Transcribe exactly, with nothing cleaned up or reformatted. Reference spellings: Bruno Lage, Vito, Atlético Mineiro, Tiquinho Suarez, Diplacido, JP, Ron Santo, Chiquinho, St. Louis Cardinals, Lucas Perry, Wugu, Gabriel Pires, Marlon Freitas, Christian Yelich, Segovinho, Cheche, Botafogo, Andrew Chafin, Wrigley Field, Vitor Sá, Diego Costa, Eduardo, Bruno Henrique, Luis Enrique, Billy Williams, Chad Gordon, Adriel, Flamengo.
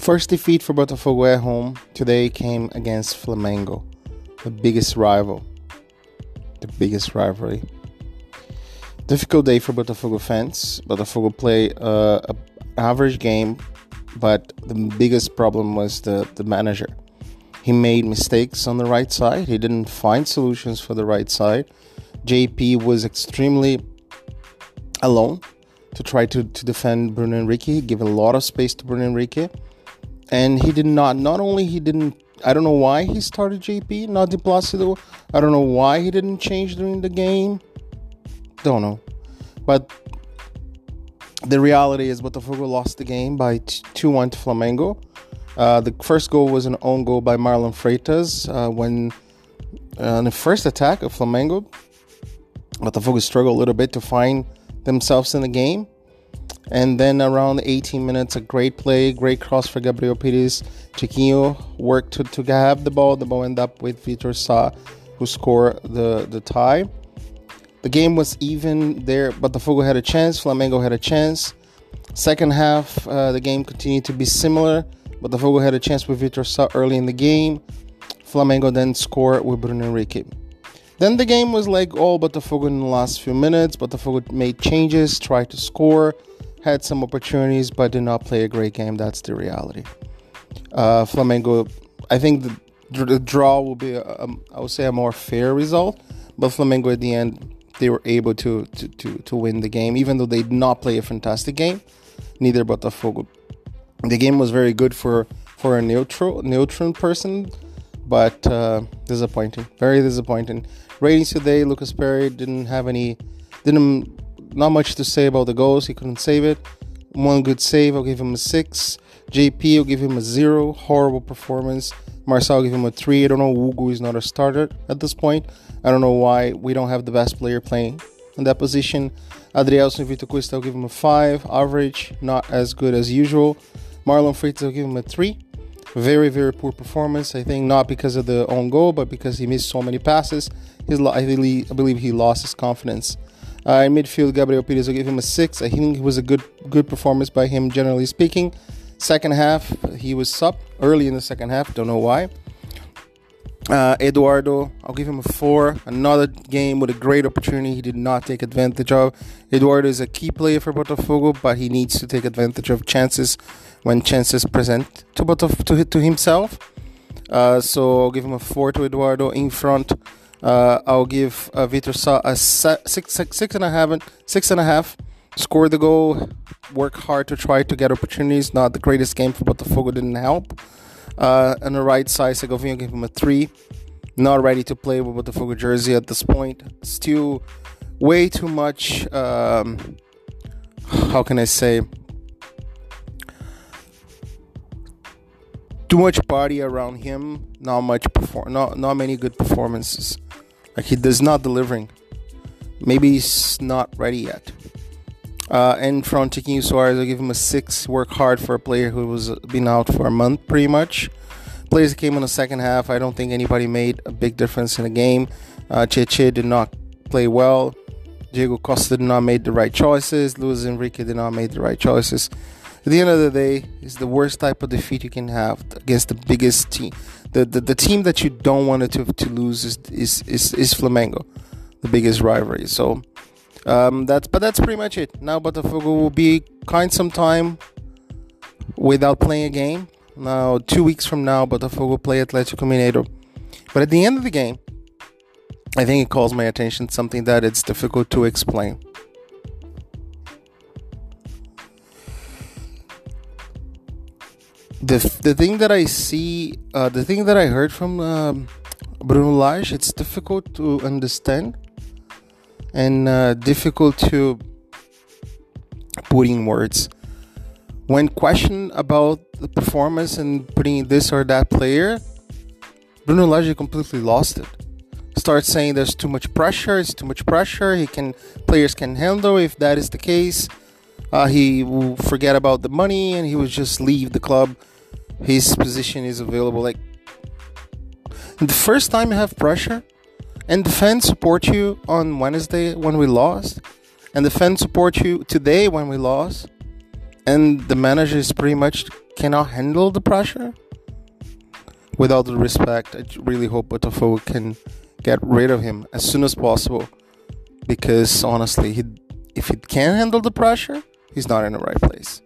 First defeat for Botafogo at home today came against Flamengo, the biggest rival, the biggest rivalry. Difficult day for Botafogo fans. Botafogo played uh, an average game, but the biggest problem was the, the manager. He made mistakes on the right side. He didn't find solutions for the right side. J P was extremely alone to try to, to defend Bruno Henrique. He gave a lot of space to Bruno Henrique. And he did not, not only he didn't, I don't know why he started J P, not Diplacido. I don't know why he didn't change during the game. Don't know. But the reality is Botafogo lost the game by two one to Flamengo. Uh, the first goal was an own goal by Marlon Freitas. Uh, when on uh, the first attack of Flamengo, Botafogo struggled a little bit to find themselves in the game. And then around eighteen minutes, a great play, great cross for Gabriel Pires. Chiquinho worked to, to have the ball. The ball ended up with Vitor Sá, who scored the, the tie. The game was even there, but Botafogo had a chance. Flamengo had a chance. Second half, uh, the game continued to be similar. Botafogo had a chance with Vitor Sá early in the game. Flamengo then scored with Bruno Henrique. Then the game was like all Botafogo in the last few minutes. Botafogo made changes, tried to score, had some opportunities, but did not play a great game. That's the reality. Uh, Flamengo, I think the, the draw will be, a, a, I would say, a more fair result. But Flamengo, at the end, they were able to, to, to, to win the game, even though they did not play a fantastic game. Neither Botafogo. The game was very good for, for a neutral, neutral person. But uh, disappointing, very disappointing. Ratings today, Lucas Perry didn't have any, didn't not much to say about the goals. He couldn't save it. One good save, I'll give him a six. J P, I'll give him a zero. Horrible performance. Marcel, I'll give him a three. I don't know, Wugu is not a starter at this point. I don't know why we don't have the best player playing in that position. Adriel and Vito Costa, I'll give him a five. Average, not as good as usual. Marlon Freitas, I'll give him a three. Very, very poor performance. I think not because of the own goal, but because he missed so many passes. His, I believe, I believe he lost his confidence. Uh, in midfield, Gabriel Pires, I gave him a six. I think it was a good, good performance by him, generally speaking. Second half, he was subbed early in the second half. Don't know why. Uh, Eduardo, I'll give him a four. Another game with a great opportunity he did not take advantage of. Eduardo is a key player for Botafogo, but he needs to take advantage of chances when chances present to Botafogo, to, to himself. Uh, so I'll give him a four to Eduardo. In front, uh, I'll give uh, Vitor Sá a six, six, six and a half. Six and a half. Score the goal. Work hard to try to get opportunities. Not the greatest game for Botafogo. Didn't help. Uh, on the right side, Segovinho gave him a three. Not ready to play with Botafogo jersey at this point. Still way too much. Um, how can I say? Too much party around him, not much perform, not not many good performances. Like he does not delivering. Maybe he's not ready yet. Uh, and from Tiquinho Suarez, I give him a six. Work hard for a player who was been out for a month, pretty much. Players came in the second half. I don't think anybody made a big difference in the game. Uh, Cheche did not play well. Diego Costa did not make the right choices. Luis Enrique did not make the right choices. At the end of the day, it's the worst type of defeat you can have against the biggest team. The the, the team that you don't want to to lose is is is, is Flamengo, the biggest rivalry. So um, that's but that's pretty much it. Now Botafogo will be kind some time without playing a game. Now two weeks from now, Botafogo play Atlético Mineiro. But at the end of the game, I think it calls my attention something that it's difficult to explain. The the thing that I see, uh, the thing that I heard from um, Bruno Lage, it's difficult to understand and uh, difficult to put in words. When questioned about the performance and putting this or that player, Bruno Lage completely lost it. Starts saying there's too much pressure, it's too much pressure, he can players can handle if that is the case. Uh, he will forget about the money and he will just leave the club. His position is available. Like the first time you have pressure and the fans support you on Wednesday when we lost and the fans support you today when we lost and the managers pretty much cannot handle the pressure. With all due respect, I really hope Botafogo can get rid of him as soon as possible, because honestly, he, if he can't handle the pressure, he's not in the right place.